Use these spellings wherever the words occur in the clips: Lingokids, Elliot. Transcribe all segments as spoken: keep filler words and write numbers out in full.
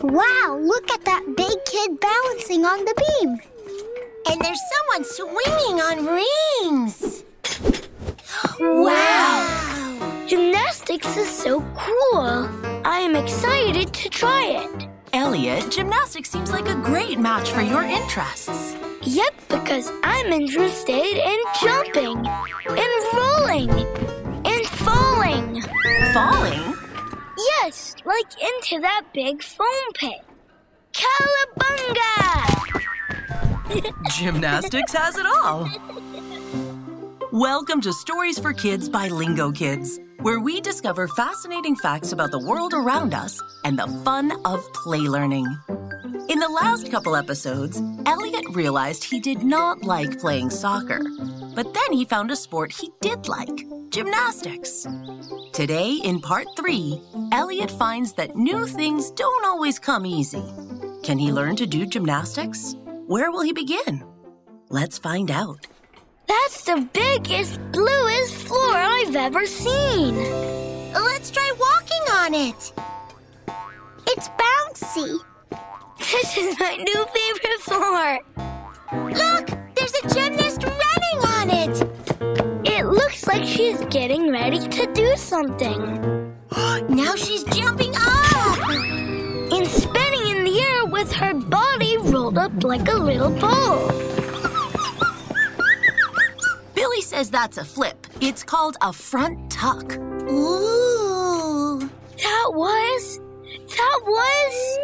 Wow, look at that big kid balancing on the beam. And there's someone swinging on rings. Wow. wow! Gymnastics is so cool. I am excited to try it. Elliot, gymnastics seems like a great match for your interests. Yep, because I'm interested in jumping, and rolling, and falling. Falling? Yes, like into that big foam pit. Cowabunga! Gymnastics has it all. Welcome to Stories for Kids by Lingokids, where we discover fascinating facts about the world around us and the fun of play learning. In the last couple episodes, Elliot realized he did not like playing soccer, but then he found a sport he did like, gymnastics. Today, in part three, Elliot finds that new things don't always come easy. Can he learn to do gymnastics? Where will he begin? Let's find out. That's the biggest, bluest floor I've ever seen. Let's try walking on it. It's bouncy. This is my new favorite floor. Look, there's a gymnast running on it. It looks like she's getting ready to do something. Now she's jumping up. And spinning in the air with her body rolled up like a little ball. Billy says that's a flip. It's called a front tuck. Ooh. That was... That was...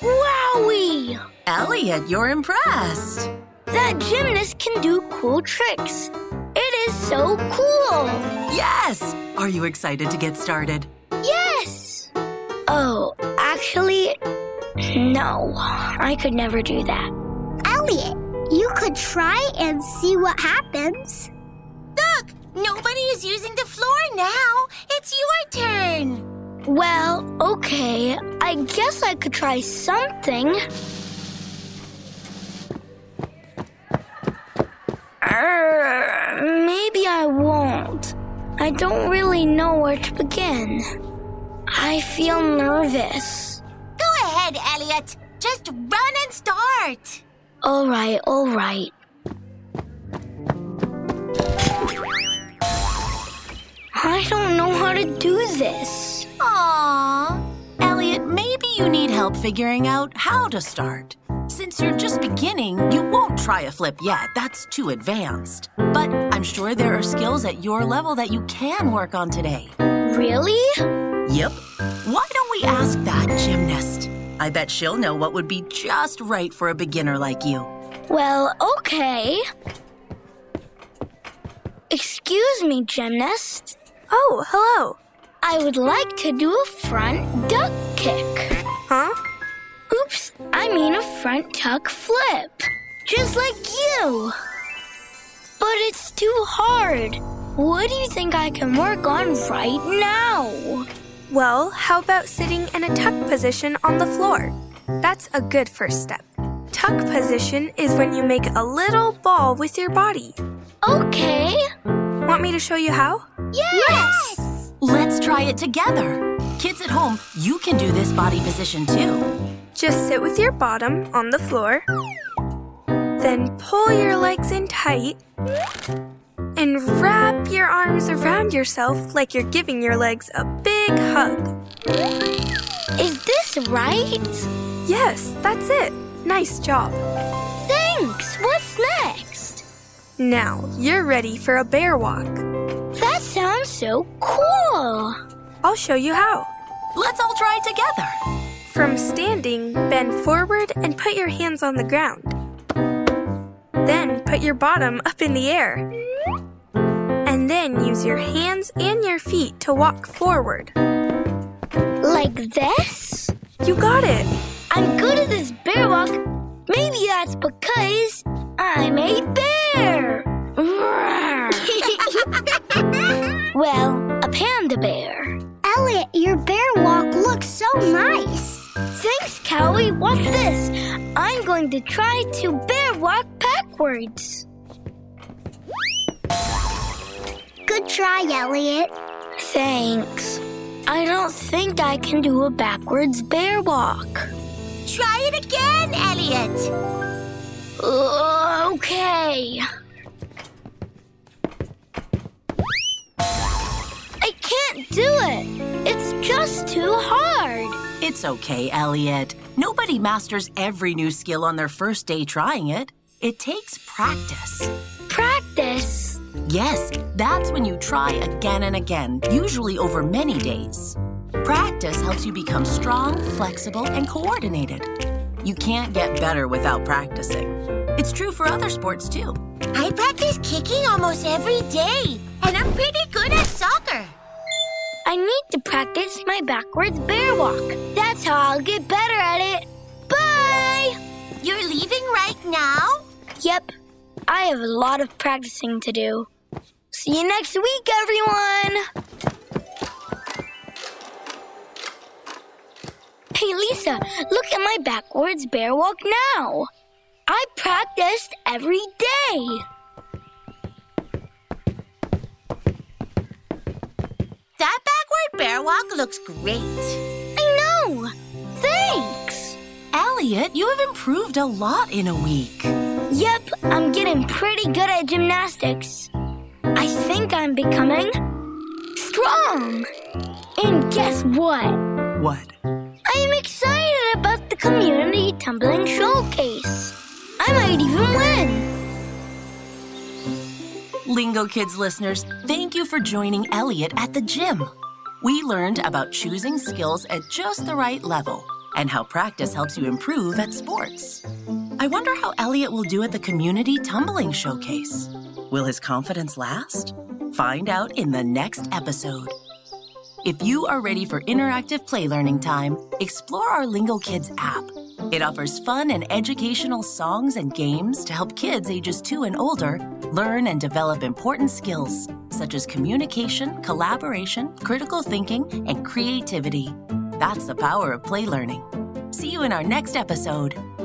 Wowie! Elliot, you're impressed. That gymnast can do cool tricks. It is so cool. Yes! Are you excited to get started? Yes! Oh, actually, no. I could never do that. Elliot, you could try and see what happens. Look, nobody is using the floor now. It's your turn. Well, okay. I guess I could try something. Arr, maybe I won't. I don't really know where to begin. I feel nervous. Go ahead, Elliot. Just run and start. All right, all right. I don't know how to do this. Aww. Elliot, maybe you need help figuring out how to start. Since you're just beginning, you won't try a flip yet. That's too advanced. But I'm sure there are skills at your level that you can work on today. Really? Yep. Why don't we ask that gymnast? I bet she'll know what would be just right for a beginner like you. Well, okay. Excuse me, gymnast. Oh, hello. I would like to do a front duck kick. Huh? Oops, I mean a front tuck flip. Just like you. But it's too hard. What do you think I can work on right now? Well, how about sitting in a tuck position on the floor? That's a good first step. Tuck position is when you make a little ball with your body. Okay. Want me to show you how? Yes! yes! Let's try it together. Kids at home, you can do this body position too. Just sit with your bottom on the floor. Then pull your legs in tight. And wrap your arms around yourself like you're giving your legs a big hug. Is this right? Yes, that's it. Nice job. Thanks. What's next? Now, you're ready for a bear walk. That sounds so cool. I'll show you how. Let's all try together. From standing, bend forward and put your hands on the ground. Then put your bottom up in the air. and then use your hands and your feet to walk forward. Like this? You got it. I'm good at this bear walk. Maybe that's because I'm a bear. Well, a panda bear. Elliot, your bear walk looks so nice. Thanks, Callie. What's this? I'm going to try to bear walk backwards. Good try, Elliot. Thanks. I don't think I can do a backwards bear walk. Try it again, Elliot. Uh, okay. I can't do it. It's just too hard. It's okay, Elliot. Nobody masters every new skill on their first day trying it. It takes practice. Practice? Yes, that's when you try again and again, usually over many days. Practice helps you become strong, flexible, and coordinated. You can't get better without practicing. It's true for other sports, too. I practice kicking almost every day, and I'm pretty good at soccer. I need to practice my backwards bear walk. That's how I'll get better at it. Bye! You're leaving right now? Yep. I have a lot of practicing to do. See you next week, everyone! Hey, Lisa, look at my backwards bear walk now. I practiced every day. That backward bear walk looks great. I know. Thanks. Elliot, you have improved a lot in a week. Yep, I'm getting pretty good at gymnastics. I think I'm becoming strong. And guess what? What? I'm excited about the Community Tumbling Showcase. I might even win. Lingo Kids listeners, thank you for joining Elliot at the gym. We learned about choosing skills at just the right level and how practice helps you improve at sports. I wonder how Elliot will do at the Community Tumbling Showcase. Will his confidence last? Find out in the next episode. If you are ready for interactive play learning time, explore our Lingokids app. It offers fun and educational songs and games to help kids ages two and older learn and develop important skills, such as communication, collaboration, critical thinking, and creativity. That's the power of play learning. See you in our next episode.